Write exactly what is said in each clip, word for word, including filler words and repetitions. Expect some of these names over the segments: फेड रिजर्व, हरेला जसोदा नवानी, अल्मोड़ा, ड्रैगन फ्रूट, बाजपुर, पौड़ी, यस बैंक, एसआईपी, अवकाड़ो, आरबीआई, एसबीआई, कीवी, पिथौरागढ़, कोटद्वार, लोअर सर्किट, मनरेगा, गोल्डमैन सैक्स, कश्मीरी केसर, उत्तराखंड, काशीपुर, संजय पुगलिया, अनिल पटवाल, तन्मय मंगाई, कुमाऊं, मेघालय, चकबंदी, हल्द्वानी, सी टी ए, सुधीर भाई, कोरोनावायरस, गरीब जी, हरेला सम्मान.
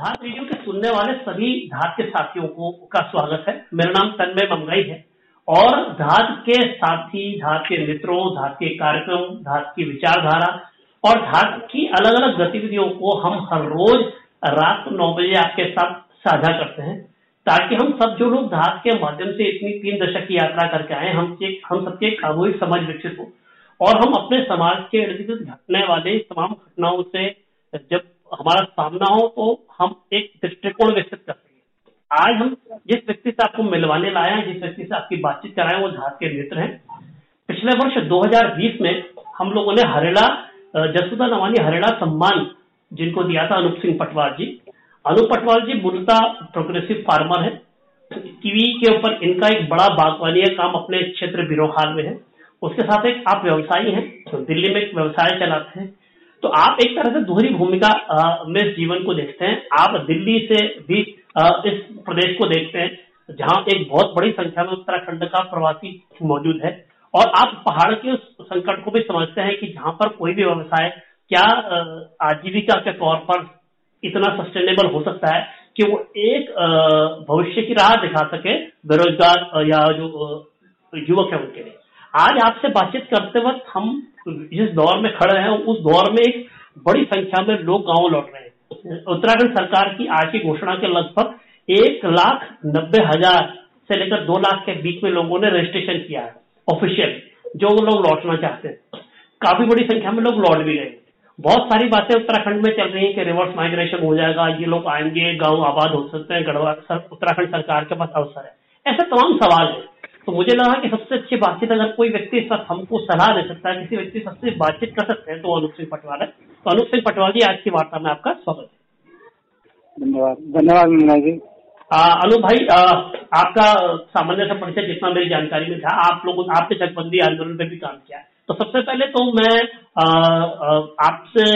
Dhad radio के सुनने वाले सभी धाद के साथियों को का स्वागत है। मेरा नाम तन्मय मंगाई है और धाद के साथी, धाद के मित्रों, धाद के कार्यक्रम, धाद की विचारधारा और धाद की अलग अलग गतिविधियों को हम हर रोज रात नौ बजे आपके साथ साझा करते हैं ताकि हम सब जो लोग धाद के माध्यम से इतनी तीन दशक की यात्रा करके आए हम हम सबके सामूहिक समझ विकसित हो और हम अपने समाज के इर्द गिर्द घटने वाले तमाम घटनाओं से जब हमारा सामना हो तो हम एक दृष्टिकोण विकसित करते हैं। आज हम जिस व्यक्ति से आपको मिलवाने लाए हैं, जिस व्यक्ति से आपकी बातचीत कराए, वो धाद के मित्र हैं। पिछले वर्ष दो हज़ार बीस में हम लोगों ने हरेला जसोदा नवानी हरेला सम्मान जिनको दिया था अनूप सिंह पटवाल जी। अनूप पटवाल जी मूलतः प्रोग्रेसिव फार्मर है। कीवी के ऊपर इनका एक बड़ा बागवानी का काम अपने क्षेत्र बीरोंखाल में है। उसके साथ एक आप व्यवसायी हैं, दिल्ली में एक व्यवसाय चलाते हैं। तो आप एक तरह से दोहरी भूमिका में जीवन को देखते हैं। आप दिल्ली से भी आ, इस प्रदेश को देखते हैं जहां एक बहुत बड़ी संख्या में उत्तराखंड का प्रवासी मौजूद है और आप पहाड़ के उस संकट को भी समझते हैं कि जहां पर कोई भी व्यवसाय क्या आजीविका के तौर पर इतना सस्टेनेबल हो सकता है कि वो एक भविष्य की राह दिखा सके बेरोजगार या जो युवक है उनके लिए। आज आपसे बातचीत करते वक्त हम जिस दौर में खड़े हैं उस दौर में एक बड़ी संख्या में लोग गांव लौट रहे हैं। उत्तराखंड सरकार की आज की घोषणा के लगभग एक लाख नब्बे हजार से लेकर दो लाख के बीच में लोगों ने रजिस्ट्रेशन किया है ऑफिशियल, जो लोग लौटना चाहते हैं। काफी बड़ी संख्या में लोग लौट भी गए। बहुत सारी बातें उत्तराखंड में चल रही है कि रिवर्स माइग्रेशन हो जाएगा, ये लोग आएंगे, गाँव आबाद हो सकते हैं, उत्तराखंड सरकार के पास अवसर है। ऐसे तमाम सवाल है। तो मुझे लगा कि सबसे अच्छी बातचीत अगर कोई व्यक्ति इस वक्त हमको सलाह दे सकता है, किसी व्यक्ति सबसे बातचीत कर सकते हैं तो अनूप सिंह पटवाल है। तो अनूप सिंह पटवाल जी, आज की वार्ता में आपका स्वागत है। धन्यवाद धन्यवाद मीना जी। अनूप भाई, आ, आपका सामान्य सा परिचय जितना मेरी जानकारी में था, आप लोगों आपने चकबंदी आंदोलन पे भी काम किया। तो सबसे पहले तो मैं आपसे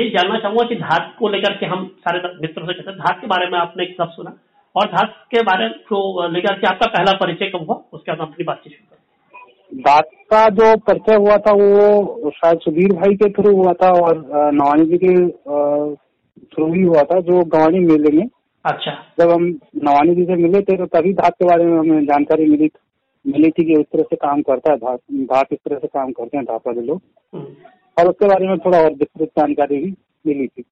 ये जानना चाहूंगा कि धाद को लेकर के हम सारे मित्रों से कहते हैं, धाद के बारे में आपने कब सुना और धाद के बारे को लेकर के आपका पहला परिचय कब हुआ, उसके बाद अपनी बातचीत शुरू करें। धाद का जो परिचय हुआ था वो शायद सुधीर भाई के थ्रू हुआ था और नवानी जी के थ्रू ही हुआ था, जो गवानी मेले में। अच्छा। जब हम नवानी जी से मिले थे तो तभी धाद के बारे में हमें जानकारी मिली मिली थी कि इस तरह से काम करता है धाद, धाद इस तरह से काम करते हैं धाद वाले लोग, और उसके बारे में थोड़ा और विस्तृत जानकारी भी मिली थी।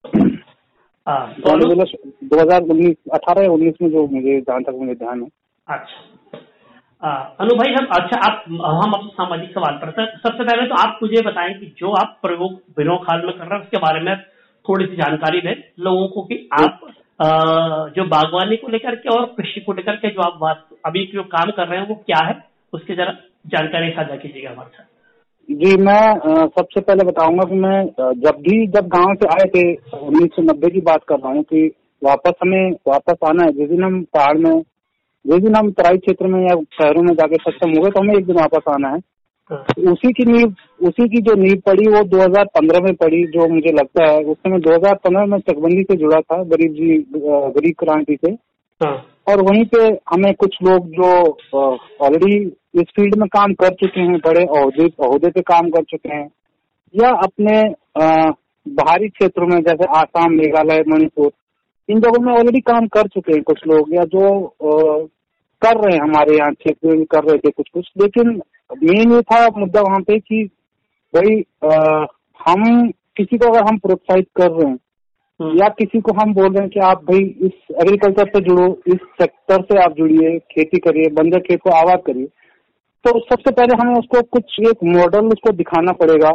दो हजार उन्नीस अठारह उन्नीस में जो मुझे जहाँ तक मुझे ध्यान है। अच्छा अनु भाई, हम अच्छा आप हम अब सामाजिक सवाल पर सबसे पहले तो आप मुझे बताएं कि जो आप प्रयोग बीरोंखाल में कर रहे हैं उसके बारे में थोड़ी सी जानकारी दें लोगों को कि आप आ, जो बागवानी को लेकर के और कृषि को लेकर के जो आप अभी जो काम कर रहे हैं वो क्या है, उसकी जरा जानकारी साझा कीजिएगा हमारे साथ। जी, मैं सबसे पहले बताऊंगा कि मैं जब भी जब गांव से आए थे उन्नीस सौ नब्बे की बात कर रहा हूँ कि वापस हमें वापस आना है। जिस दिन हम पहाड़ में, जिस दिन हम तराई क्षेत्र में या शहरों में जाके सक्षम हो गए तो हमें एक दिन वापस आना है। उसी की नींव उसी की जो नींव पड़ी वो दो हज़ार पंद्रह में पड़ी, जो मुझे लगता है उस समय दो हज़ार पंद्रह में चकबंदी से जुड़ा था, गरीब जी गरीब क्रांति से। और वहीं पे हमें कुछ लोग जो ऑलरेडी इस फील्ड में काम कर चुके हैं, बड़े ओहदे पे काम कर चुके हैं या अपने बाहरी क्षेत्रों में जैसे आसाम, मेघालय, मणिपुर, इन जगहों में ऑलरेडी काम कर चुके हैं कुछ लोग, या जो आ, कर रहे हैं हमारे यहाँ क्षेत्र में कर रहे थे कुछ कुछ। लेकिन मेन ये था मुद्दा वहाँ पे कि भाई आ, हम किसी को अगर हम प्रोत्साहित कर रहे हैं या किसी को हम बोल रहे हैं कि आप भाई इस एग्रीकल्चर से जुड़ो, इस सेक्टर से आप जुड़िए, खेती करिए, बंजर खेत को आबाद करिए, तो सबसे पहले हमें उसको कुछ एक मॉडल उसको दिखाना पड़ेगा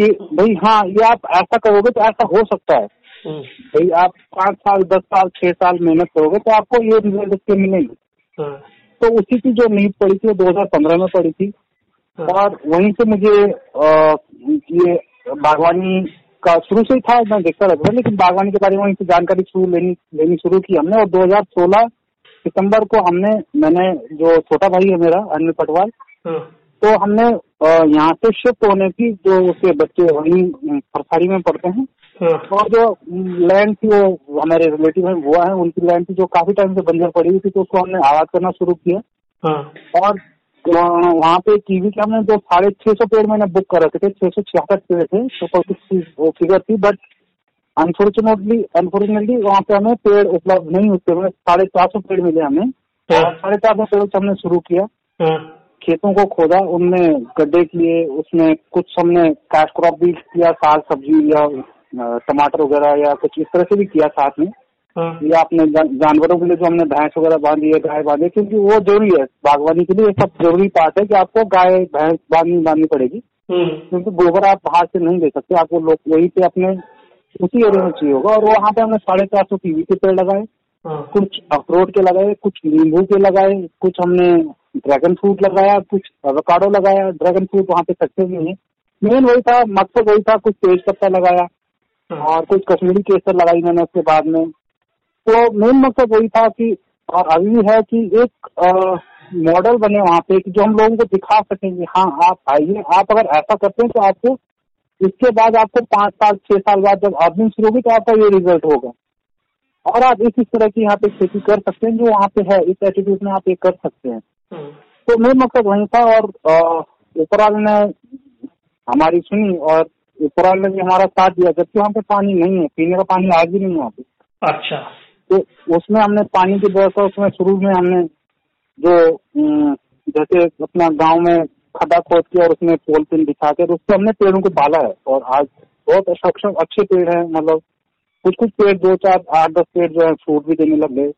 कि भाई हाँ ये आप ऐसा करोगे तो ऐसा हो सकता है। भाई आप पाँच साल दस साल छह साल मेहनत करोगे तो आपको ये रिजल्ट इसके मिलेंगे। तो उसी की जो नींव पड़ी थी वो दो हजार पंद्रह में पड़ी थी और वहीं से मुझे आ, ये बागवानी का शुरू से ही था, मैं देखता रहता था, लेकिन बागवानी के बारे में इनकी जानकारी शुरू लेनी लेनी शुरू की हमने। और दो हज़ार सोलह सितंबर को हमने मैंने जो छोटा भाई है मेरा अनिल पटवाल, तो हमने यहाँ से शिफ्ट होने की जो उसके बच्चे वहीं परसारी में पढ़ते हैं और जो लैंड थी वो हमारे रिलेटिव में हुआ है, उनकी लैंड थी जो काफी टाइम से बंजर पड़ी हुई थी, तो उसको हमने आबाद करना शुरू किया। और वहाँ पे कीवी के हमने जो साढ़े छह सौ पेड़ मैंने बुक कर रखे थे, छह सौ छियासठ पेड़ थे, तो कुछ वो फिगर थी, बट अनफॉर्चुनेटली अनफॉर्चुनेटली वहाँ पे हमें पेड़ उपलब्ध नहीं होते हुए साढ़े चार सौ पेड़ मिले हमें। साढ़े चार सौ पेड़ हमने शुरू किया, खेतों को खोदा, उनमें गड्ढे किए, उसमें कुछ हमने कैश क्रॉप भी किया, साग सब्जी या टमाटर वगैरह या कुछ इस तरह से भी किया साथ में। या अपने जानवरों के लिए जो हमने भैंस वगैरह बांधी है, गाय बांधी, क्योंकि वो जरूरी है बागवानी के लिए। ये सब जरूरी पार्ट है कि आपको गाय भैंस बांधनी बांधनी पड़ेगी, क्योंकि गोबर आप बाहर से नहीं ले सकते, आपको लोग वहीं पे अपने उसी एरिया में चाहिए होगा। और वहाँ पे हमने साढ़े चार सौ कीवी के पेड़ लगाए, कुछ अखरोट के लगाए, कुछ नींबू के लगाए, कुछ हमने ड्रैगन फ्रूट लगाया, कुछ अवकाड़ो लगाया। ड्रैगन फ्रूट वहाँ पे सकते नहीं है, मेन वही था, मकसद वही था। कुछ तेज पत्ता लगाया और कुछ कश्मीरी केसर लगाई मैंने उसके बाद में। तो मेन मकसद वही था कि, और अभी भी है कि एक मॉडल बने वहाँ पे कि जो हम लोगों को दिखा सकेंगे, हाँ आप आइए, आप अगर ऐसा करते हैं तो आपको इसके बाद आपको पाँच साल छह साल बाद जब अर्निंग शुरू होगी तो आपका ये रिजल्ट होगा और आप इस तरह की यहाँ पे खेती कर सकते हैं जो वहाँ पे है, इस एटीट्यूड में आप ये कर सकते हैं। तो मेन मकसद वही था। और ऊपरवाल ने हमारी सुनी और ऊपरवाल ने भी हमारा साथ दिया, जबकि वहाँ पे पानी नहीं है, पीने का पानी आज भी नहीं है वहाँ पे। अच्छा, तो उसमें हमने पानी की व्यवस्था, उसमें शुरू में हमने जो जैसे अपना गांव में खड्डा खोद के और उसमें पोल पिन बिछा के उससे हमने पेड़ों को पाला है। और आज बहुत सक्षम अच्छे पेड़ हैं, मतलब कुछ कुछ पेड़ दो चार आठ दस पेड़ जो है फ्रूट भी देने लग गए।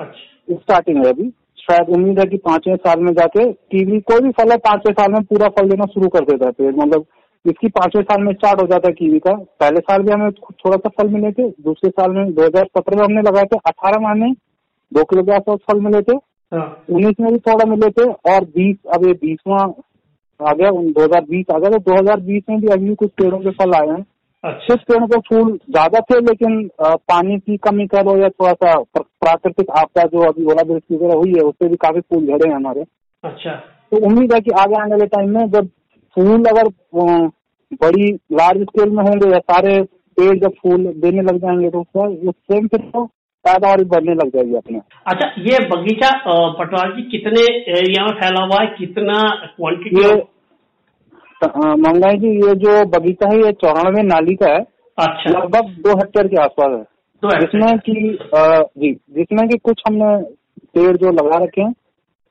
अच्छा, स्टार्टिंग है अभी, शायद उम्मीद है कि पांचवें साल में जाके कीवी कोई भी फल है पांचवें साल में पूरा फल देना शुरू कर देता है पेड़, मतलब इसकी पांचवें साल में स्टार्ट हो जाता है कीवी का। पहले साल भी हमें थोड़ा सा फल मिले थे, दूसरे साल में दो हज़ार सत्रह में हमने लगाए थे, अठारह माह में दो किलो के आसपास फल मिले थे, उन्नीस में भी थोड़ा मिले थे, और बीस अब ये बीसवा आ गया, दो हजार बीस आ गया, तो दो हजार बीस में भी अभी कुछ पेड़ों के फल आए हैं। अच्छे पेड़ों के फूल ज्यादा थे, लेकिन पानी की कमी का लो या थोड़ा सा प्राकृतिक आपदा जो अभी ओलावृष्टि वगैरह हुई है उससे भी काफी फूल झड़े हैं हमारे। अच्छा, तो उम्मीद है कि आगे आने वाले टाइम में जब फूल अगर बड़ी लार्ज स्केल में होंगे या सारे पेड़ जब फूल देने लग जाएंगे तो उससे फिर तो पैदावार बढ़ने लग जाएगी अपने। अच्छा, ये बगीचा पटवाल जी कितने एरिया में फैला हुआ है, कितना क्वांटिटी? मंगाई जी, ये जो बगीचा है ये चौरानवे नाली का है। अच्छा, लगभग दो हेक्टेयर के आसपास है, तो जिसमें की जी जिसमें की कुछ हमने पेड़ जो लगा रखे हैं,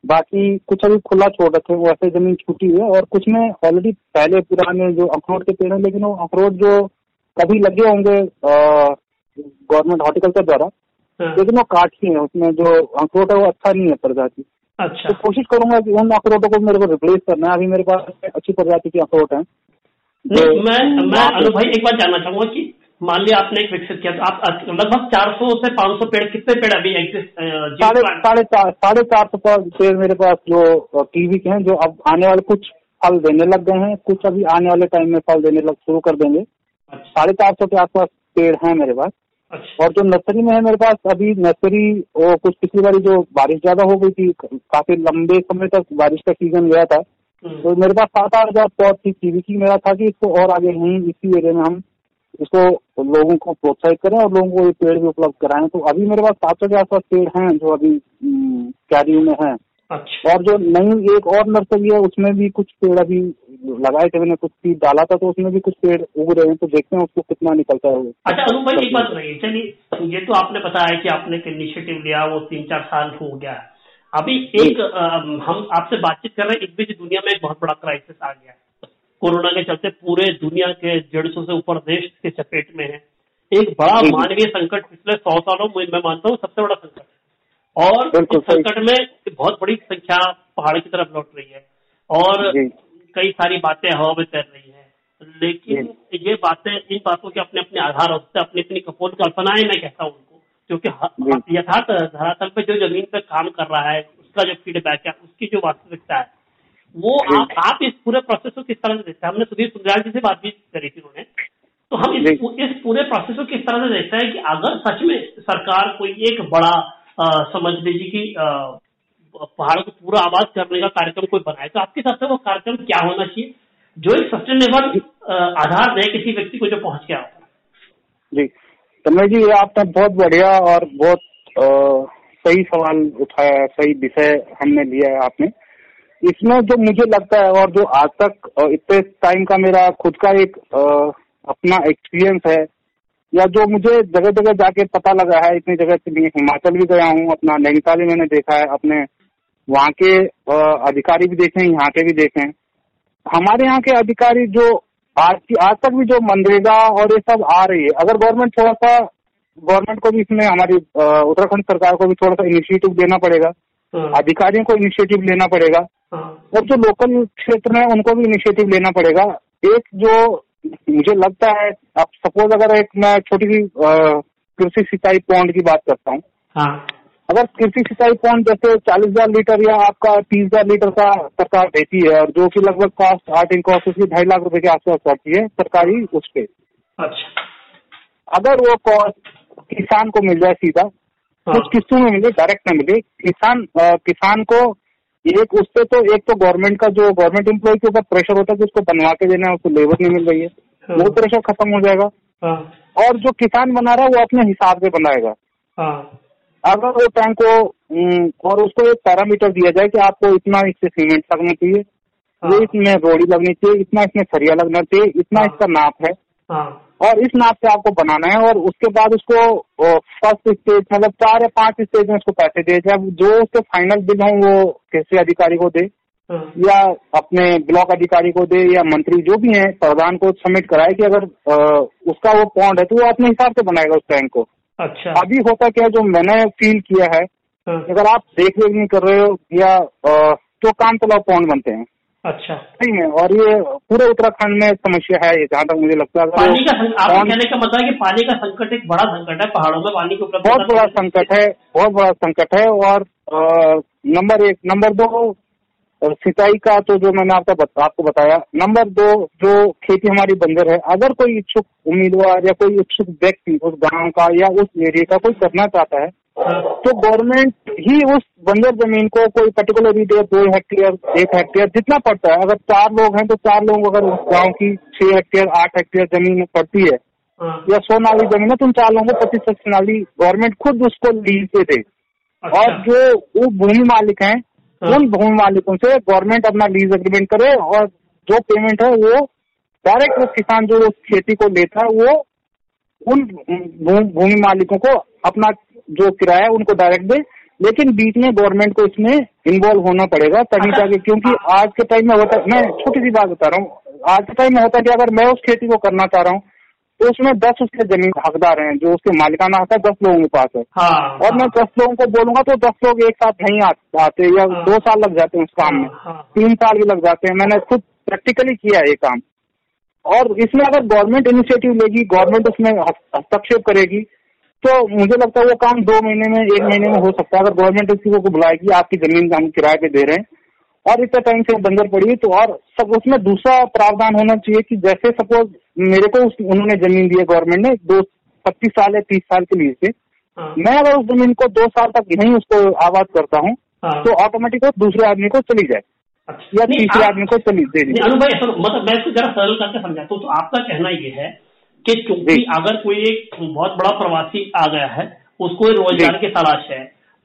बाकी कुछ अभी खुला छोड़ रखे, वो ऐसे जमीन छूटी हुई है। और कुछ में ऑलरेडी पहले पुराने जो अखरोट के पेड़ हैं, लेकिन वो अखरोट जो कभी लगे होंगे गवर्नमेंट हॉर्टिकल्चर द्वारा, लेकिन वो काटती है, उसमें जो अखरोट है वो अच्छा नहीं है प्रजाति। अच्छा, तो कोशिश करूंगा कि उन अखरोटों को मेरे को रिप्लेस करना है। अभी मेरे पास अच्छी प्रजाति के अखरोट है। मैं मैं अनु भाई एक बार जानना चाहूंगा कि मान लिया आपने एक विकसित किया, आप लगभग चार सौ से पाँच सौ पेड़, कितने पेड़ अभी साढ़े साढ़े चार सौ पेड़ मेरे पास जो कीवी के हैं, जो अब आने वाले कुछ फल देने लग गए हैं, कुछ अभी आने वाले टाइम में फल देने लग शुरू कर देंगे। साढ़े चार सौ के आसपास पेड़ हैं मेरे पास। अच्छा। और जो नर्सरी में है मेरे पास अभी नर्सरी, वो कुछ पिछली बारी जो बारिश ज्यादा हो गई थी, काफी लंबे समय तक बारिश का सीजन गया था, तो मेरे पास सात आठ हजार पौध थी कीवी की। मेरा था कि इसको और आगे यहीं इसी एरिया में हम इसको लोगों को प्रोत्साहित करें और लोगों को ये पेड़ भी उपलब्ध कराएं। तो अभी मेरे पास सात सौ के आसपास पेड़ हैं जो अभी क्यारियों में हैं। अच्छा। और जो नई एक और नर्सरी है उसमें भी कुछ पेड़ अभी लगाए थे मैंने, कुछ सीड डाला था, तो उसमें भी कुछ पेड़ उग रहे हैं, तो देखते हैं उसको कितना निकलता है। अच्छा अनूप भाई, एक बात बताइए, चलिए ये तो आपने बताया कि आपने एक इनिशिएटिव लिया, वो तीन चार साल हो गया। अभी एक हम आपसे बातचीत कर रहे हैं, इस बीच दुनिया में एक बहुत बड़ा क्राइसिस आ गया है कोरोना के चलते, पूरे दुनिया के डेढ़ सौ से ऊपर देश के चपेट में है। एक बड़ा मानवीय संकट पिछले सौ सालों में मैं मानता हूँ सबसे बड़ा संकट है, और इस संकट में बहुत बड़ी संख्या पहाड़ की तरफ लौट रही है और कई सारी बातें हवा में तैर रही है। लेकिन ये बातें, इन बातों के अपने अपने आधार होते हैं, अपनी अपनी कपोल कल्पनाएं मैं कहता हूँ उनको, क्योंकि यथार्थ धरातल पे जो जमीन पे काम कर रहा है उसका जो फीडबैक है, उसकी जो वास्तविकता है वो आप, आप इस पूरे प्रोसेस को किस तरह से देखते हैं? हमने सुधीर सुंदराल जी से बात भी करी थी उन्होंने, तो हम इस, इस पूरे प्रोसेस को किस तरह से देखते हैं कि अगर सच में सरकार कोई एक बड़ा आ, समझ लीजिए कि पहाड़ों को पूरा आबाद करने का कार्यक्रम कोई बनाए, तो आपके हिसाब से वो कार्यक्रम क्या होना चाहिए जो एक सस्टेनेबल आधार दे किसी व्यक्ति को जो पहुंच गया हो? जी तन्मय जी, आपने बहुत बढ़िया और बहुत आ, सही सवाल उठाया, सही विषय हमने लिया है आपने। इसमें जो मुझे लगता है और जो आज तक इतने टाइम का मेरा खुद का एक आ, अपना एक्सपीरियंस है या जो मुझे जगह जगह जाके पता लगा है, इतनी जगह से हिमाचल भी गया हूँ, अपना नैनीताल भी मैंने देखा है, अपने वहाँ के अधिकारी भी देखे हैं, यहाँ के भी देखे हैं। हमारे यहाँ के अधिकारी जो आज की आज तक भी जो मनरेगा और ये सब आ रही है, अगर गवर्नमेंट थोड़ा सा गवर्नमेंट को भी इसमें हमारी उत्तराखंड सरकार को भी थोड़ा सा इनिशिएटिव देना पड़ेगा, अधिकारियों को इनिशिएटिव लेना पड़ेगा और जो लोकल क्षेत्र है उनको भी इनिशिएटिव लेना पड़ेगा। एक जो मुझे लगता है, आप सपोज अगर एक मैं छोटी सी कृषि सिंचाई पॉन्ड की बात करता हूँ, अगर कृषि सिंचाई पॉइंट जैसे चालीस हजार लीटर या आपका तीस हजार लीटर का सरकार देती है और जो कि लगभग कॉस्ट आर्ट इन कॉस्ट उसकी ढाई लाख रुपए के आसपास पड़ती है सरकारी उस पे। अच्छा, अगर वो कॉस्ट किसान को मिल जाए सीधा, कुछ तो किस्तों में मिले, डायरेक्ट न मिले, किसान आ, किसान को एक उससे तो एक तो गवर्नमेंट का जो गवर्नमेंट एम्प्लॉय के ऊपर प्रेशर होता है कि उसको बनवा के देना है, उसको लेबर नहीं मिल रही है, वो प्रेशर खत्म हो जाएगा। और जो किसान बना रहा है वो अपने हिसाब से बनाएगा। अगर वो टैंक को और उसको एक पैरामीटर दिया जाए कि आपको इतना इससे सीमेंट लगना चाहिए, ये इसमें रोड़ी लगनी चाहिए, इतना इसमें सरिया लगना चाहिए, इतना इसका नाप है और इस नाप से आपको बनाना है, और उसके बाद उसको फर्स्ट स्टेज मतलब चार या पांच स्टेज में उसको पैसे दिए जाए। जो उसके फाइनल बिल हो वो कृषि अधिकारी को दे या अपने ब्लॉक अधिकारी को दे या मंत्री जो भी है प्रधान को सबमिट कराए कि अगर उसका वो पॉन्ड है तो वो अपने हिसाब से बनाएगा उस टैंक को। अच्छा, अभी होता क्या है जो मैंने फील किया है, अगर आप देख रेख नहीं कर रहे हो या आ, तो काम तलाव पॉन्ड बनते हैं। अच्छा, सही है। और ये पूरे उत्तराखंड में समस्या है जहाँ तक मुझे लगता है। पानी का आप कहने का मतलब है कि पानी का संकट एक बड़ा संकट है पहाड़ों में, पानी को बहुत बड़ा संकट है, बहुत बड़ा संकट है। और नंबर एक, नंबर दो सिंचाई का तो जो मैंने आपका बत, आपको बताया, नंबर दो जो खेती हमारी बंजर है, अगर कोई इच्छुक उम्मीदवार या कोई इच्छुक व्यक्ति उस गांव का या उस एरिया का कोई करना चाहता है तो गवर्नमेंट ही उस बंजर जमीन को कोई पर्टिकुलर एरिया दो हेक्टेयर एक हेक्टेयर जितना पड़ता है, अगर चार लोग हैं तो चार लोग, अगर उस गाँव की छह हेक्टेयर आठ हेक्टेयर जमीन पड़ती है या सौ नाली जमीन है तो उन चार लोगों को पच्चीस पच्चीस नाली गवर्नमेंट खुद उसको लीज पे दे। और जो वो भूमि मालिक हैं उन भूमि मालिकों से गवर्नमेंट अपना लीज एग्रीमेंट करे और जो पेमेंट है वो डायरेक्ट उस किसान जो उस खेती को लेता है वो उन भूमि मालिकों को अपना जो किराया उनको डायरेक्ट दे, लेकिन बीच में गवर्नमेंट को इसमें इन्वॉल्व होना पड़ेगा तभी जाके, क्योंकि आज के टाइम में होता, मैं छोटी सी बात बता रहा हूँ, आज के टाइम में होता है कि अगर मैं उस खेती को करना चाह रहा हूँ तो उसमें दस उसके जमीन हकदार हैं, जो उसके मालिकाना हक है दस लोगों के पास है। हाँ, और मैं दस लोगों को बोलूंगा तो दस लोग एक साथ नहीं आते या हाँ, दो साल लग जाते हैं उस काम में, हाँ, तीन साल भी लग जाते हैं। मैंने खुद प्रैक्टिकली किया है ये काम। और इसमें अगर गवर्नमेंट इनिशिएटिव लेगी, गवर्नमेंट उसमें हस्तक्षेप करेगी तो मुझे लगता है वो काम दो महीने में एक महीने में हो सकता है, अगर गवर्नमेंट किसी को बुलाएगी आपकी जमीन हम किराए पे दे रहे हैं और इतना टाइम से बंजर पड़ी तो। और सब उसमें दूसरा प्रावधान होना चाहिए कि जैसे सपोज मेरे को उन्होंने जमीन दी है गवर्नमेंट ने दो पच्चीस साल या तीस साल के लिए से, मैं अगर उस जमीन को दो साल तक यहीं उसको आबाद करता हूँ तो ऑटोमेटिक दूसरे आदमी को चली जाए या तीसरे आदमी को चली दे दी। अनु भाई मतलब मैं इसको जरा सरल करके समझाता हूँ, तो आपका कहना ये है कि क्योंकि अगर कोई एक बहुत बड़ा प्रवासी आ गया है उसको रोजगार की तलाश है,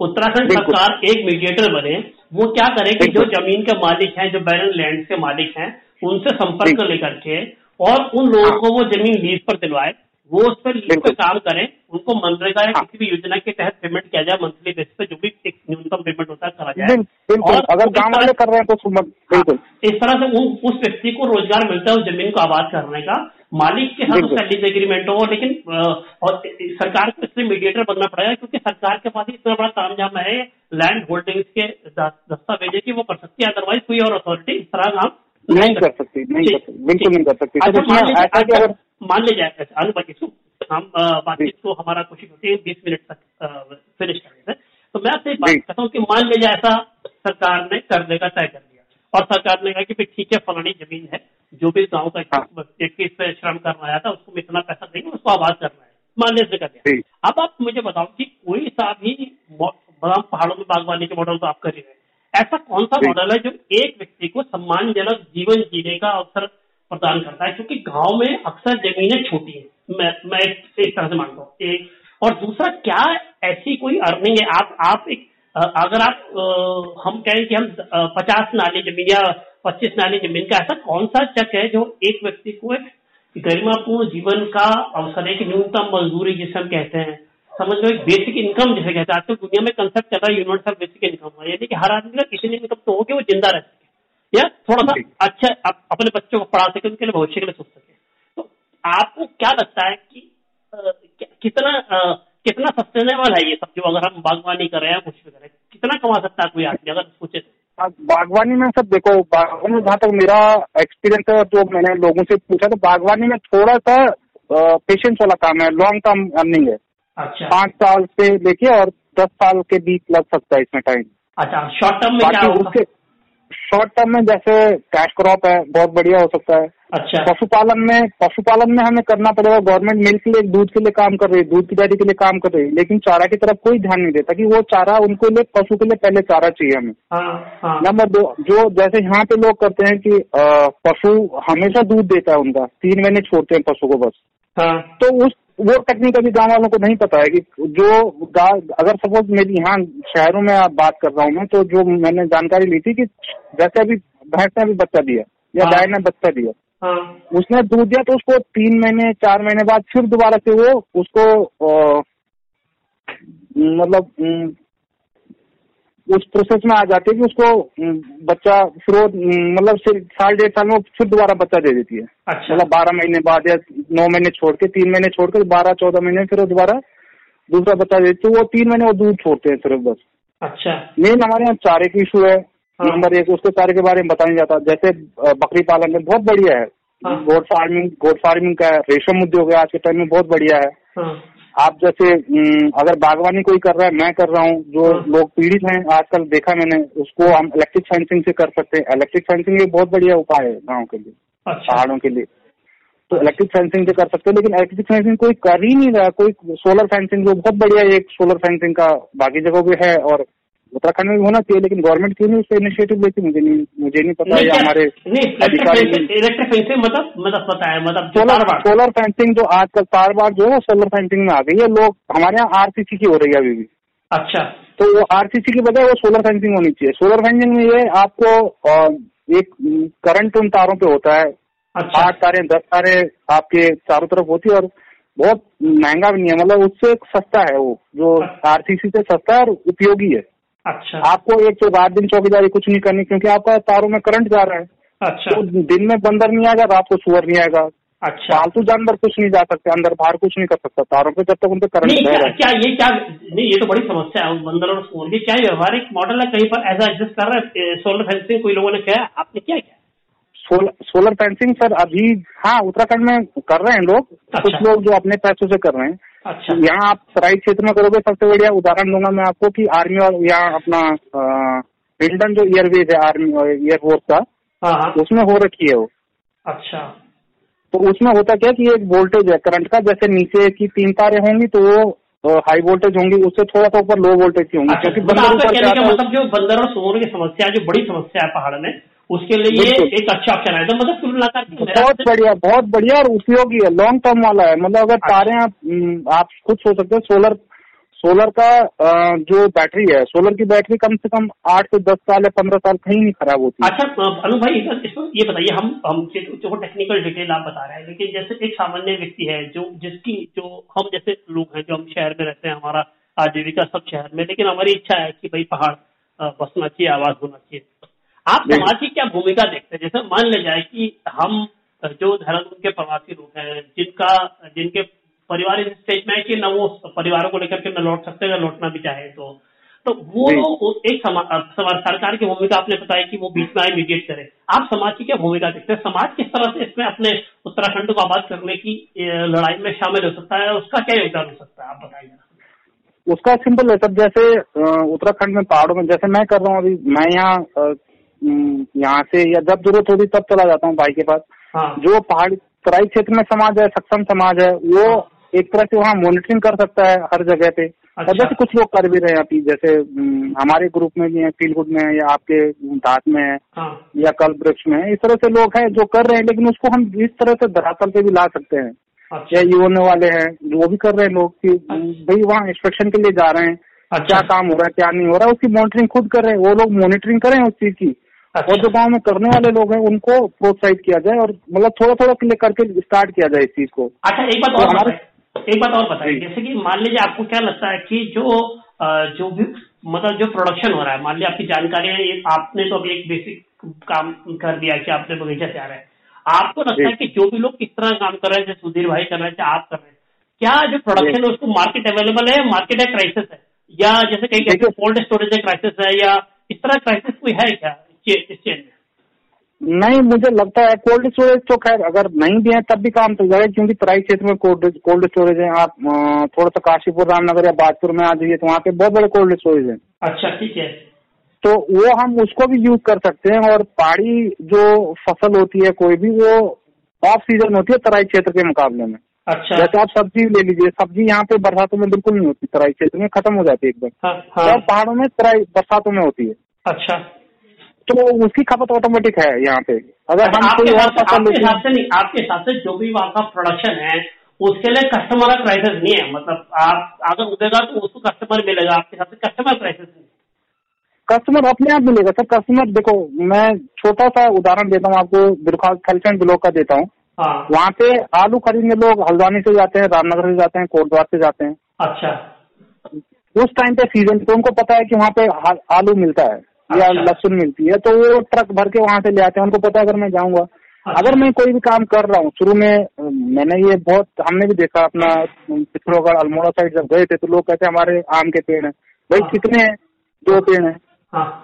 उत्तराखंड सरकार एक मीडिएटर बने, वो क्या करे कि जो जमीन के मालिक हैं, जो बैरन लैंड के मालिक हैं, उनसे संपर्क लेकर के और उन लोगों को वो जमीन लीज पर दिलवाए, वो उस पर लीज पर काम करें, उनको मनरेगा या किसी भी योजना के तहत पेमेंट किया जाए, मंथली बेसिस पे जो भी एक न्यूनतम पेमेंट होता है करा जाए। और अगर काम वाले कर रहे हैं तो इस तरह से उस व्यक्ति को रोजगार मिलता है उस जमीन को आबाद करने का, मालिक के साथ उसका लीज एग्रीमेंट हो। लेकिन और सरकार को इसमें मीडिएटर बनना पड़ेगा क्योंकि सरकार के पास इतना बड़ा तामझाम है लैंड होल्डिंग्स के दस्तावेज की, वो कर सकती है, अदरवाइज कोई और अथॉरिटी इस तरह काम नहीं कर सकती, नहीं बिल्कुल नहीं कर सकती। मान ले जाए आलू बाकी हम बातचीत को हमारा कोशिश होती है बीस मिनट तक फिनिश करने से, तो मैं आपसे बात करता हूँ कि मान ले जाए ऐसा सरकार ने करने का तय कर लिया और सरकार ने कहा कि ठीक है फलानी जमीन है जो भी गाँव का इक्कीस पे श्रम करना आया था उसको इतना पैसा देंगे, उसको आवाज करना है, मानने से कर दिया। अब आप मुझे बताओ कि कोई सा भी पहाड़ों में बागवानी के मॉडल तो आप कर ही रहे, ऐसा कौन सा मॉडल है जो एक व्यक्ति को सम्मानजनक जीवन जीने का अवसर प्रदान करता है, क्योंकि गाँव में अक्सर जमीनें छोटी है, मैं मैं एक तरह से मानता हूँ। और दूसरा, क्या ऐसी कोई अर्निंग है, आप आप एक अगर आप हम कहें कि हम पचास नाली जमीन या पच्चीस नाली जमीन का ऐसा कौन सा चक है जो एक व्यक्ति को एक गरिमापूर्ण जीवन का अवसर है कि न्यूनतम मजदूरी जिसे हम कहते हैं, समझ लो एक बेसिक इनकम जिसे कहते हैं। आज तो दुनिया में कंसेप्ट चला है यूनिवर्सल बेसिक इनकम, यानी कि हर आदमी का किसी ने इनकम तो हो कि वो जिंदा रह सके या थोड़ा सा अच्छा अपने बच्चों को पढ़ा सके, उनके लिए भविष्य के लिए सोच सके। तो आपको क्या लगता है कि आ, कितना आ, कितना सस्टेनेबल है ये सब, जो अगर हम बागवानी कर रहे हैं कुछ भी कर रहे हैं, कितना कमा सकता है कोई आदमी अगर सोचे तो? बागवानी में सब देखो, बागवानी जहाँ तक मेरा एक्सपीरियंस है, जो मैंने लोगों से पूछा तो बागवानी में थोड़ा सा पेशेंस वाला काम है, लॉन्ग टर्म अर्निंग है। अच्छा। पाँच साल से लेके और दस साल के बीच लग सकता है इसमें टाइम। अच्छा, शॉर्ट टर्म में क्या होगा? शॉर्ट टर्म में जैसे कैश क्रॉप है, बहुत बढ़िया हो सकता है। अच्छा। पशुपालन में पशुपालन में हमें करना पड़ेगा, गवर्नमेंट मिल्क के लिए दूध के लिए काम कर रही है, दूध की डेयरी के लिए काम कर रही है, लेकिन चारा की तरफ कोई ध्यान नहीं देता कि वो चारा उनको लिए पशु के लिए पहले चारा चाहिए हमें। नंबर दो, जो जैसे यहाँ पे लोग करते हैं कि पशु हमेशा दूध देता है, उनका तीन महीने छोड़ते हैं पशु को बस, तो उस वो टेक्निक अभी गाँव वालों को नहीं पता है कि जो अगर सपोज मेरी यहाँ शहरों में आप बात कर रहा हूँ मैं, तो जो मैंने जानकारी ली थी कि जैसे अभी भैंस ने अभी बच्चा दिया या गाय ने बच्चा दिया, हाँ। उसने दूध दिया तो उसको तीन महीने चार महीने बाद फिर दोबारा से वो उसको मतलब उस प्रोसेस में आ जाती है कि उसको बच्चा फिर मतलब साल डेढ़ साल में फिर दोबारा बच्चा दे देती है। अच्छा। मतलब बारह महीने बाद या नौ महीने छोड़ के, तीन महीने छोड़ के बारह चौदह महीने फिर दोबारा दूसरा बच्चा दे देती है, तो वो तीन महीने वो दूध छोड़ते हैं सिर्फ बस। अच्छा। मेन हमारे यहाँ चारे की इशू है। हाँ। नंबर एक, उसके चारे के बारे में बताया जाता, जैसे बकरी पालन में बहुत बढ़िया है। हाँ। गोट फार्मिंग गोट फार्मिंग का रेशम उद्योग है आज के टाइम में, बहुत बढ़िया है। हाँ। आप जैसे अगर बागवानी कोई कर रहा है, मैं कर रहा हूँ, जो लोग पीड़ित हैं आजकल देखा मैंने, उसको हम इलेक्ट्रिक फेंसिंग से कर सकते हैं। इलेक्ट्रिक फेंसिंग ये बहुत बढ़िया उपाय है गाँव के लिए, पहाड़ों के लिए, तो इलेक्ट्रिक फेंसिंग से कर सकते हैं। लेकिन इलेक्ट्रिक फेंसिंग कोई कर ही नहीं रहा, कोई सोलर फेंसिंग जो बहुत बढ़िया है, सोलर फेंसिंग का बाकी जगह भी है और उत्तराखंड में भी होना चाहिए, लेकिन गवर्नमेंट क्यों नहीं उससे इनिशिएटिव लेती, मुझे नहीं मुझे नहीं पता है हमारे अधिकारी। इलेक्ट्रिक फेंसिंग मतलब मतलब पता है, मतलब सोलर फेंसिंग जो आजकल तार बार जो है सोलर फेंसिंग में आ गई है, लोग हमारे यहाँ आरसीसी की हो रही है अभी भी। अच्छा। तो वो आरसीसी की बजाय वो सोलर फेंसिंग होनी चाहिए। सोलर फेंसिंग में ये आपको एक करंट उन तारों पे होता है, आठ तारे दस तारे आपके चारों तरफ होती है और बहुत महंगा भी नहीं है, मतलब उससे सस्ता है वो, जो आरसीसी से सस्ता और उपयोगी है। अच्छा। आपको एक तो रात दिन चौकीदारी कुछ नहीं करनी, क्योंकि आपका तारों में करंट जा रहा है। अच्छा। तो दिन में बंदर नहीं आएगा, रात को सुअर नहीं आएगा। अच्छा। पालतू जानवर कुछ नहीं जा सकते अंदर, बाहर कुछ नहीं कर सकता तारों पे, जब तक उन पे करंट नहीं आएगा। क्या ये क्या नहीं ये तो बड़ी समस्या है, बंदर और सुअर, ये क्या व्यवहारिक मॉडल है? कहीं पर ऐसा एडजस्ट कर रहा है सोलर फेंसिंग, कोई लोगों ने क्या आपने क्या किया? सोलर फेंसिंग सर अभी हाँ उत्तराखंड में कर रहे हैं लोग। अच्छा। कुछ लोग जो अपने पैसों से कर रहे हैं। अच्छा। यहाँ आप सराय क्षेत्र में करोगे, सबसे बढ़िया उदाहरण दूंगा मैं आपको कि आर्मी और यहाँ अपना हिल्डन जो एयरवेज है आर्मी और एयरफोर्स का, हाँ। उसमें हो रखी है वो। अच्छा। तो उसमें होता क्या कि एक वोल्टेज है करंट का, जैसे नीचे की तीन तारे होंगी तो वो हाई वोल्टेज होंगी, उससे थोड़ा सा ऊपर लो वोल्टेज की होंगी। क्योंकि मतलब जो बंदर और सुअर की समस्या जो बड़ी समस्या है पहाड़ में, उसके लिए ये एक अच्छा ऑप्शन है, तो मतलब बहुत बढ़िया बहुत बढ़िया और उपयोगी है, लॉन्ग टर्म वाला है। मतलब अगर तारे आप आप खुद सोच सकते हो, सोलर सोलर का जो बैटरी है, सोलर की बैटरी कम से कम आठ से दस साल या पंद्रह साल कहीं नहीं खराब होती। अच्छा अनु भाई, इसको ये बताइए, हम हम जो टेक्निकल डिटेल आप बता रहे हैं, लेकिन जैसे एक सामान्य व्यक्ति है जो जिसकी जो हम जैसे लोग हैं जो हम शहर में रहते हैं, हमारा आजीविका सब शहर में, लेकिन हमारी इच्छा है कि भाई पहाड़ बसना चाहिए, आवाज होना चाहिए, आप समाज की क्या भूमिका देखते हैं? जैसे मान ले जाए कि हम जो देहरादून के प्रवासी लोग हैं, जिनका जिनके परिवार इस स्टेज में है कि न वो परिवारों को लेकर के न लौट सकते हैं, लौटना भी चाहे तो तो वो लोग एक समाज, सरकार की भूमिका आपने बताया कि वो बीच में मीडिएट करे, आप समाज की क्या भूमिका देखते हैं? समाज किस तरह से इसमें अपने उत्तराखंड को आबाद करने की लड़ाई में शामिल हो सकता है, उसका क्या योगदान हो सकता है, आप बताइए। उसका सिंपल है सब, जैसे उत्तराखंड में पहाड़ों में जैसे मैं कर रहा हूँ अभी, मैं यहाँ यहाँ से या जब जरूरत होती तब चला जाता हूँ भाई के पास। हाँ। जो पहाड़ी तराई क्षेत्र में समाज है, सक्षम समाज है, वो एक तरह से वहाँ मॉनिटरिंग कर सकता है हर जगह पे। अच्छा। और जैसे कुछ लोग कर भी रहे हैं अभी, जैसे हमारे ग्रुप में भी है, फील्डहुड में है, या आपके धाद में है। हाँ। या कल्प वृक्ष में है, इस तरह से लोग हैं जो कर रहे हैं, लेकिन उसको हम इस तरह से धरातल पे भी ला सकते हैं। अच्छा। या योने वाले हैं वो भी कर रहे हैं लोग की भाई वहाँ इंस्पेक्शन के लिए जा रहे हैं, क्या काम हो रहा है क्या नहीं हो रहा है, उसकी मॉनिटरिंग खुद कर रहे हैं वो लोग, मॉनिटरिंग करें उस चीज की और जो गांव में करने वाले लोग हैं उनको प्रोत्साहित किया जाए और मतलब थोड़ा थोड़ा क्लिक करके स्टार्ट किया जाए इस चीज को। अच्छा एक बात और एक बात और बताइए, जैसे कि मान लीजिए आपको क्या लगता है कि जो जो भी मतलब जो प्रोडक्शन हो रहा है, मान लीजिए आपकी जानकारी है, आपने तो अभी एक बेसिक काम कर दिया कि आपने बगीचा से आ रहा है, आपको लगता है कि जो भी लोग इस तरह काम कर रहे हैं, जैसे सुधीर भाई कर रहे हैं, आप कर रहे हैं, क्या जो प्रोडक्शन है उसको मार्केट अवेलेबल है, मार्केट है क्राइसिस है, या जैसे कहीं कहते हैं कोल्ड स्टोरेज है क्राइसिस है, या इस तरह क्राइसिस कोई है क्या इस चेन में? नहीं, मुझे लगता है कोल्ड स्टोरेज तो खैर अगर नहीं भी है तब भी काम चल जाएगा, क्योंकि तराई क्षेत्र में कोल्ड स्टोरेज है। आप थोड़ा सा काशीपुर, रामनगर या बाजपुर में आ जाइए तो वहाँ पे बहुत बड़े कोल्ड स्टोरेज है। अच्छा ठीक है, तो वो हम उसको भी यूज कर सकते हैं। और पहाड़ी जो फसल होती है कोई भी, वो ऑफ सीजन होती है तराई क्षेत्र के मुकाबले में। अच्छा, जैसे आप सब्जी ले लीजिए, सब्जी यहाँ पे बरसातों में बिल्कुल नहीं होती, तराई क्षेत्र में खत्म हो जाती है एकदम, और पहाड़ों में तराई बरसातों में होती है। अच्छा, तो उसकी खपत ऑटोमेटिक है यहाँ पे। अगर हम कोई और फसल लेते हैं, आपके हिसाब से जो भी वहाँ का प्रोडक्शन है उसके लिए कस्टमर का क्राइसिस नहीं है, मतलब आप अगर उगेगा तो उसको कस्टमर मिलेगा, आपके हिसाब से कस्टमर क्राइसिस नहीं? कस्टमर अपने आप मिलेगा सर। कस्टमर देखो, मैं छोटा सा उदाहरण देता हूँ आपको, बीरोंखाल खलचन ब्लॉक का देता हूँ। वहाँ पे आलू खरीदने लोग हल्द्वानी से जाते हैं, रामनगर से जाते हैं, कोटद्वार से जाते हैं। अच्छा, उस टाइम पे सीजन तो उनको पता है कि वहाँ पे आलू मिलता है या लहसुन मिलती है, तो वो ट्रक भर के वहाँ से ले आते हैं। उनको पता है अगर मैं जाऊँगा, अगर मैं कोई भी काम कर रहा हूँ, शुरू में मैंने ये बहुत हमने भी देखा, अपना पिथौरागढ़ अल्मोड़ा साइड जब गए थे तो लोग कहते हमारे आम के पेड़ है। भाई कितने हैं? दो पेड़ है।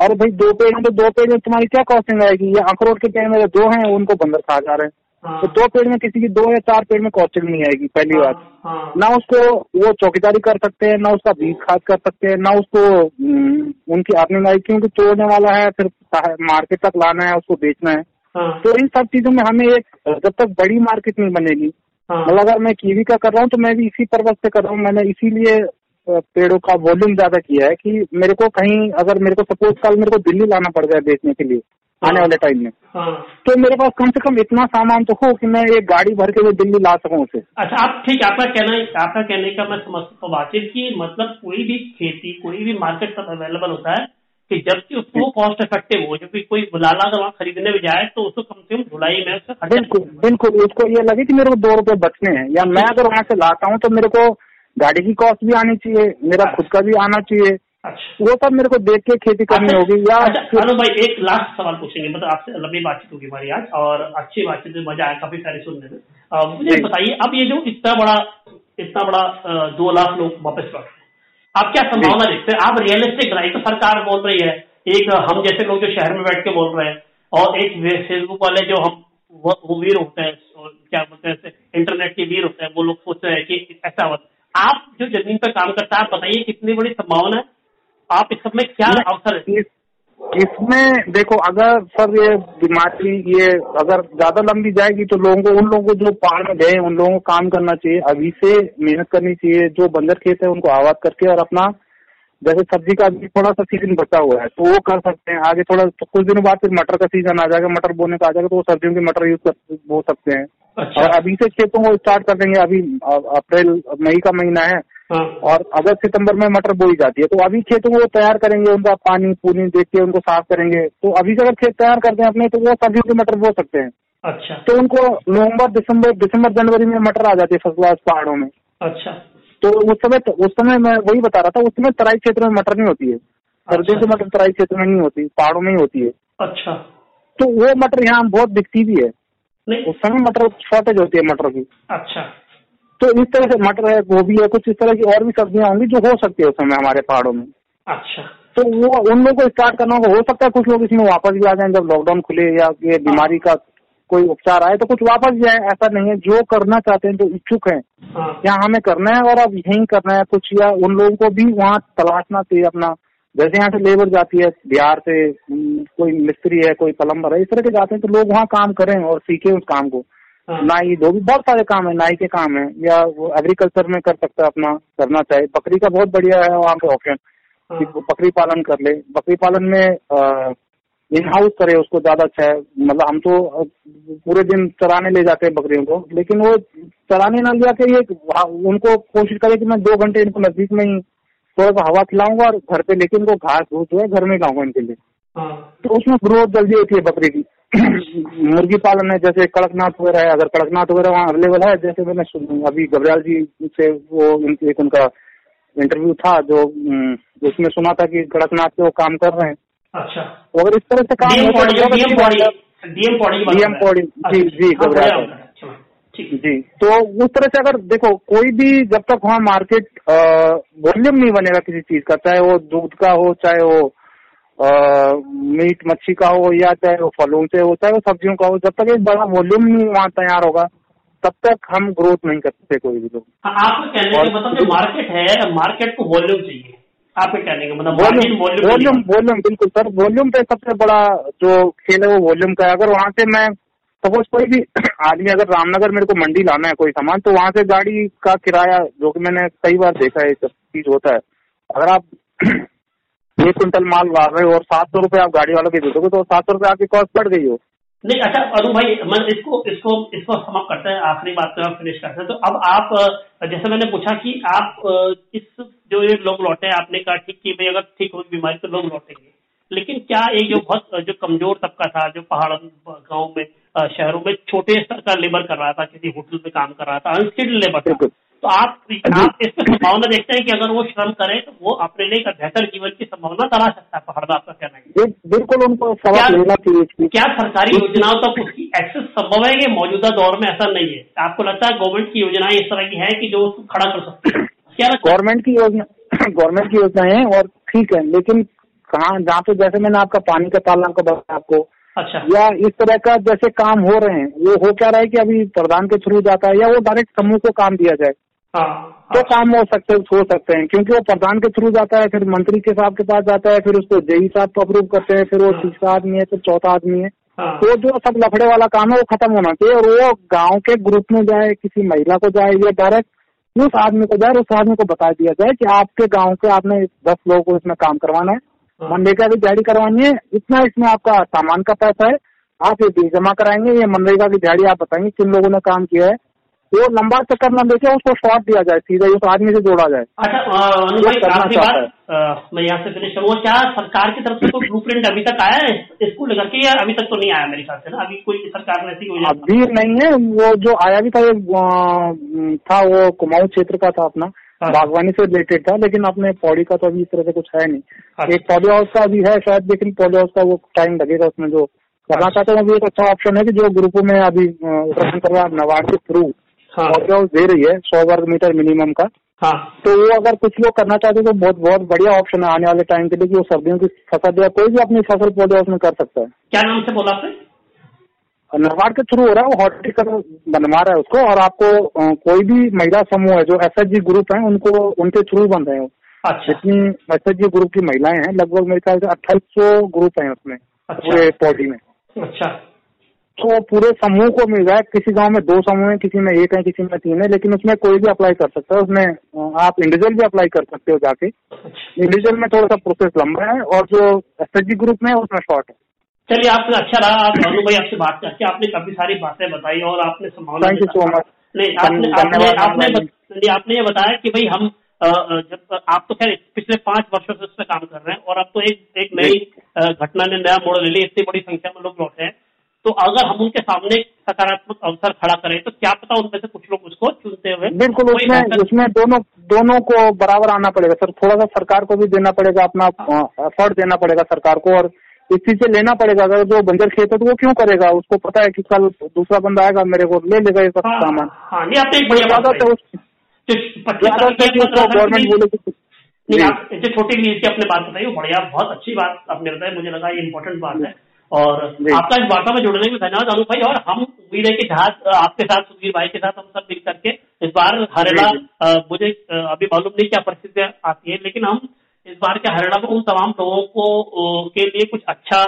और भाई दो पेड़ है तो दो पेड़ में तुम्हारी क्या कॉस्टिंग आएगी? ये अखरोट के पेड़ मेरे दो है, उनको बंदर खा जा रहे हैं। तो दो पेड़ में किसी की दो या चार पेड़ में कॉस्टिंग नहीं आएगी। पहली बात ना उसको वो चौकीदारी कर सकते हैं, ना उसका बीज खाद कर सकते हैं, ना उसको उनकी आदमी लाई, क्योंकि तोड़ने वाला है फिर मार्केट तक लाना है, उसको बेचना है। तो इन सब चीजों में हमें एक, जब तक बड़ी मार्केट नहीं बनेगी, मतलब अगर मैं कीवी का कर रहा हूँ तो मैं भी इसी पर्पज से कर रहा हूँ। मैंने इसीलिए पेड़ों का वॉल्यूम ज्यादा किया है कि मेरे को कहीं, अगर मेरे को सपोज कल मेरे को दिल्ली लाना पड़ जाए बेचने के लिए आने वाले टाइम में, तो मेरे पास कम से कम इतना सामान तो हो कि मैं एक गाड़ी भर के वो दिल्ली ला सकूं उसे। अच्छा, आप ठीक, आपका कहना आपका कहने का मैं समझता हूँ कि मतलब कोई भी खेती, कोई भी मार्केट तक अवेलेबल होता है कि जबकि उसको कॉस्ट इफेक्टिव हो, जबकि कोई बुलाला वहाँ खरीदने भी जाए तो उसको कम से कम धुलाई में उसका बिल्कुल बिल्कुल उसको ये लगे कि मेरे को दो रुपए बचने हैं, या मैं अगर वहाँ से लाता हूँ तो मेरे को गाड़ी की कॉस्ट भी आनी चाहिए, मेरा खुद का भी आना चाहिए। अच्छा, वो सब मेरे को देख के खेती करनी होगी। या अनु भाई एक लास्ट सवाल पूछेंगे, मतलब आपसे लंबी बातचीत होगी हमारी आज, और अच्छी बातचीत में मजा आया काफी सारी सुनने में। मुझे बताइए, अब ये जो इतना बड़ा इतना बड़ा दो लाख लोग वापस लौट रहे हैं, आप क्या संभावना देखते हैं? आप रियलिस्टिक राइट, तो सरकार बोल रही है, एक हम जैसे लोग जो शहर में बैठ के बोल रहे हैं, और एक फेसबुक वाले जो हम वो वीर होते हैं, क्या बोलते हैं, इंटरनेट के वीर होते हैं, वो लोग सोच रहे हैं कि ऐसा। आप जो जमीन पर काम करता है, आप बताइए कितनी बड़ी संभावना है, आप इस सब में क्या अवसर है? इसमें देखो, अगर सर ये बीमारी ये अगर ज्यादा लंबी जाएगी तो लोगों को, उन लोगों को जो पहाड़ में गए, उन लोगों को काम करना चाहिए, अभी से मेहनत करनी चाहिए। जो बंजर खेत है उनको आबाद करके, और अपना जैसे सब्जी का अभी थोड़ा सा सीजन बचा हुआ है तो वो कर सकते हैं। आगे थोड़ा कुछ दिनों बाद फिर मटर का सीजन आ जाएगा, मटर बोने का आ जाएगा, तो वो सब्जियों के मटर यूज हो सकते हैं। अच्छा। और अभी से खेतों को स्टार्ट कर देंगे, अभी अप्रैल मई का महीना है। हाँ। और अगस्त सितंबर में मटर बोई जाती है, तो अभी खेतों को तैयार करेंगे, उनका पानी पूनी देख के उनको साफ करेंगे, तो अभी से अगर खेत तैयार करते हैं अपने तो वो सब्जियों के मटर बो सकते हैं। अच्छा, तो उनको नवंबर दिसंबर दिसंबर जनवरी में मटर आ जाती है फर्स्ट क्लास पहाड़ों में। अच्छा, तो उस समय उस समय मैं वही बता रहा था, उस समय तराई क्षेत्र में मटर नहीं होती है, सर्दियों की मटर तराई क्षेत्र में नहीं होती, पहाड़ों में ही होती है। अच्छा, तो वो मटर यहाँ बहुत बिकती भी है, उस समय मटर शॉर्टेज होती है मटर की। अच्छा, तो इस तरह से मटर है, गोभी है, कुछ इस तरह की और भी सब्जियां होंगी जो हो सकती है उस समय हमारे पहाड़ों में। अच्छा, तो वो उन लोगों को स्टार्ट करना होगा। हो सकता है कुछ लोग इसमें वापस भी आ जाएं जब लॉकडाउन खुले, या ये बीमारी का कोई उपचार आए तो कुछ वापस भी आए, ऐसा नहीं है। जो करना चाहते हैं, जो इच्छुक हैं, यहाँ हमें करना है और अब यहीं करना है कुछ, या उन लोगों को भी वहाँ तलाशना चाहिए अपना। जैसे यहाँ से लेबर जाती है बिहार से, कोई मिस्त्री है, कोई प्लम्बर है, इस तरह के जाते हैं, तो लोग वहाँ काम करें और सीखें उस काम को। नाई धोबी, बहुत सारे काम है, नाई के काम है, या वो एग्रीकल्चर में कर सकता है अपना, करना चाहिए। बकरी का बहुत बढ़िया है वहाँ पे ऑप्शन, बकरी पालन कर ले, बकरी पालन में इन हाउस करे, उसको ज्यादा अच्छा है। मतलब हम तो पूरे दिन चराने ले जाते हैं बकरियों को, लेकिन वो चराने ना ले जाके ये उनको कोशिश करे कि मैं दो घंटे इनको नजदीक में ही थोड़ा सा हवा खिलाऊंगा और घर पे, लेकिन वो घास घूस जो है घर में लाऊंगा इनके लिए। तो उसमें ग्रोथ जल्दी होती है बकरी की। मुर्गी पालन में जैसे कड़कनाथ वगैरह है, अगर कड़कनाथ वगैरह वहाँ अवेलेबल है, जैसे मैंने अभी गब्रियाल जी से वो एक उनका इंटरव्यू था जो उसमें सुना था कि कड़कनाथ पे वो काम कर रहे हैं। अच्छा, तो अगर इस तरह से काम हो तो उस तरह से, अगर देखो कोई भी, जब तक वहाँ मार्केट वॉल्यूम नहीं बनेगा किसी चीज का, चाहे वो दूध का हो, चाहे वो आ, मीट मच्छी का हो, या चाहे वो फलों से हो, चाहे वो सब्जियों का हो, जब तक एक बड़ा वॉल्यूम नहीं वहाँ तैयार होगा तब तक हम ग्रोथ नहीं करते कोई भी लोग। आपको कहने का मतलब जो मार्केट है, मार्केट को वॉल्यूम चाहिए, आपके कहने का मतलब वॉल्यूम। वॉल्यूम बिल्कुल सर, वॉल्यूम पे सबसे बड़ा जो खेल है वो वॉल्यूम का है। अगर वहाँ से मैं सपोज कोई भी आदमी, अगर रामनगर मेरे को मंडी लाना है कोई सामान, तो वहाँ से गाड़ी का किराया, जो कि मैंने कई बार देखा है, सब चीज होता है, अगर आप एक कुंटल माल ला रहे हो और सात सौ रूपये आप गाड़ी वालों के दे दोगे तो सात सौ रूपये आपकी कॉस्ट बढ़ गई हो। नहीं अच्छा अनु भाई, मैं इसको इसको इसको समाप्त करते हैं, आखिरी बात पे फिनिश करते हैं। तो अब आप, जैसे मैंने पूछा कि आप इस जो ये लोग लौटे हैं, आपने कहा ठीक कि भाई अगर ठीक हो बीमारी तो लोग लौटेंगे, लेकिन क्या एक जो बहुत जो कमजोर तबका था, जो पहाड़ गाँव में शहरों में छोटे स्तर का लेबर कर रहा था, किसी होटल में काम कर रहा था, अनस्किल्ड लेबर था, तो आप आप इसमें संभावना देखते हैं कि अगर वो श्रम करें तो वो अपने लिए एक बेहतर जीवन की संभावना तलाश सकता है पहाड़ में? आपका कहना है बिल्कुल उनको सवाल लेना चाहिए। क्या सरकारी योजनाओं तक उसकी एक्सेस संभव है? ये मौजूदा दौर में ऐसा नहीं है? आपको लगता है गवर्नमेंट की योजनाएं इस तरह की है कि जो उसको खड़ा कर सकती है? क्या गवर्नमेंट की योजना गवर्नमेंट की योजनाएं हैं और ठीक है, लेकिन कहाँ, जहाँ पे जैसे मैंने आपका पानी का तालाब का बताया आपको, अच्छा, या इस तरह का जैसे काम हो रहे हैं, वो हो क्या रहा है कि अभी प्रधान के थ्रू जाता है या वो डायरेक्ट समूह को काम दिया जाए आ, तो काम हो सकते हो सकते हैं, क्योंकि वो प्रधान के थ्रू जाता है, फिर मंत्री के साहब के पास जाता है, फिर उसको जेई साहब को अप्रूव करते हैं, फिर वो तीसरा आदमी है, फिर चौथा आदमी है, तो जो सब लफड़े वाला काम है वो खत्म होना चाहिए। और वो गांव के ग्रुप में जाए, किसी महिला को जाए, या डायरेक्ट उस आदमी को जाए, उस आदमी को बता दिया जाए कि आपके गाँव के आपने दस लोगों को इसमें काम करवाना है, मनरेगा की दिहाड़ी करवानी है, इतना इसमें आपका सामान का पैसा है, आप ये बिल जमा कराएंगे, ये मनरेगा की दिहाड़ी आप बताएंगे किन लोगों ने काम किया है, वो लंबा चक्कर न देखे, उसको शॉर्ट दिया जाए, सीधा उस आदमी से जोड़ा जाए। अच्छा अनु भाई, आखिरी बात मैं यहाँ से फिनिश करूँगा, क्या सरकार की तरफ से कोई ब्लूप्रिंट अभी तक आया है इसको लेकर के, या अभी तक तो नहीं आया मेरे ख्याल से ना? अभी कोई सरकार ने ऐसी योजना अभी नहीं है। वो जो आया भी था वो था वो कुमाऊं क्षेत्र का था, अपना बागवानी से रिलेटेड था, लेकिन अपने पौड़ी का तो अभी इस तरह से कुछ है नहीं। एक पौड़ी हाउस का अभी है शायद, लेकिन पौड़ी हाउस का वो टाइम लगेगा, उसमें जो करना चाहते हैं वो एक अच्छा ऑप्शन है कि जो ग्रुपों में अभी उत्तराखंड सरकार नवानी के थ्रू दे रही है सौ वर्ग मीटर मिनिमम का, हाँ, तो वो अगर कुछ लोग करना चाहते तो बहुत बहुत बढ़िया ऑप्शन है आने वाले टाइम के लिए, कि वो सर्दियों की फसल या कोई भी अपनी फसल पौधे उसमें कर सकता है। क्या नाम से बोला आपने? नवाड़ के थ्रू हो रहा है, हॉर्टिकल्चर बनवा रहा है उसको, और आपको कोई भी महिला समूह है जो एसएचजी ग्रुप है उनको उनके थ्रू बन रहे हो। जितनी एसएचजी ग्रुप की महिलाएं हैं, लगभग मेरे ख्याल से अट्ठाईस सौ ग्रुप है उसमें पूरे पौड़ी में। अच्छा, तो पूरे समूह को मिल रहा है, किसी गांव में दो समूह है, किसी में एक है, किसी में तीन है, लेकिन उसमें कोई भी अप्लाई कर सकता है, उसमें आप इंडिविजुअल भी अप्लाई कर सकते हो जाके। इंडिविजुअल में थोड़ा सा प्रोसेस लंबा है और जो एसएचजी ग्रुप में है उसमें शॉर्ट है। चलिए, आपने अच्छा रहा, आप अनु भाई आपसे बात करके, आपने काफी सारी बातें बताई और आपने संभावना, थैंक यू सो मच। नहीं, आपने ये बताया कि भाई हम जब आप तो खैर पिछले पांच वर्षों से उसमें काम कर रहे हैं और अब तो एक नई घटना ने नया मोड़ ले लिया, इतनी बड़ी संख्या में लोग लौटे हैं, तो अगर हम उनके सामने सकारात्मक अवसर खड़ा करें तो क्या पता उनमें से कुछ लोग उसको चुनते हुए। बिल्कुल, उसमें उसमें दोनों दोनों को बराबर आना पड़ेगा सर, थोड़ा सा सरकार को भी देना पड़ेगा, अपना एफर्ट देना पड़ेगा सरकार को, और इस चीज से लेना पड़ेगा। अगर जो बंजर खेत है तो वो क्यों करेगा, उसको पता है कि कल दूसरा बंदा आएगा मेरे को ले लेगा ये सब सामान। गवर्नमेंट जो छोटी लीज की आपने बात बताई, बढ़िया, बहुत अच्छी बात आपने बताई, मुझे लगा ये इम्पोर्टेंट बात है और आपका इस वार्ता में जुड़ने में धन्यवाद अनूप भाई। और हम उम्मीद है कि धाद आपके साथ, सुधीर भाई के साथ, हम सब मिल करके इस बार हरेला, मुझे अभी मालूम नहीं क्या परिस्थितियां आती है, लेकिन हम इस बार के हरेला को उन तमाम लोगों को के लिए कुछ अच्छा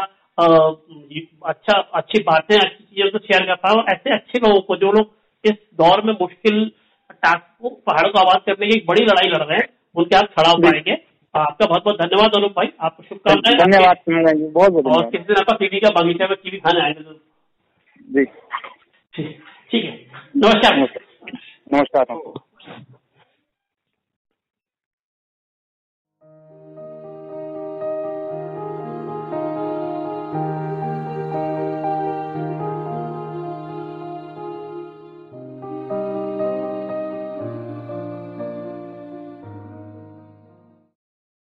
अच्छा अच्छी बातें, अच्छी चीजों को शेयर कर पाए, और ऐसे अच्छे लोगों को जो लोग इस दौर में मुश्किल टास्क को, पहाड़ों को आवाज करने की एक बड़ी लड़ाई लड़ रहे हैं, उनके हाथ खड़ा हो पाएंगे। आपका बहुत बहुत धन्यवाद अनूप भाई, आपको शुभकामनाएं। धन्यवाद बहुत बहुत। और किसी दिन आपका कीवी का बगीचा में कीवी खाने आएंगे। ठीक है, नमस्कार नमस्कार।